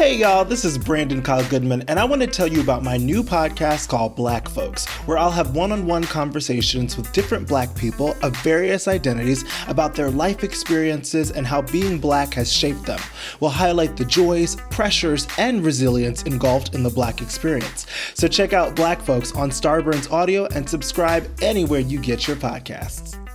Hey y'all, this is Brandon Kyle Goodman, and I want to tell you about my new podcast called Black Folks, where I'll have one-on-one conversations with different Black people of various identities about their life experiences and how being Black has shaped them. We'll highlight the joys, pressures, and resilience engulfed in the Black experience. So check out Black Folks on Starburns Audio and subscribe anywhere you get your podcasts.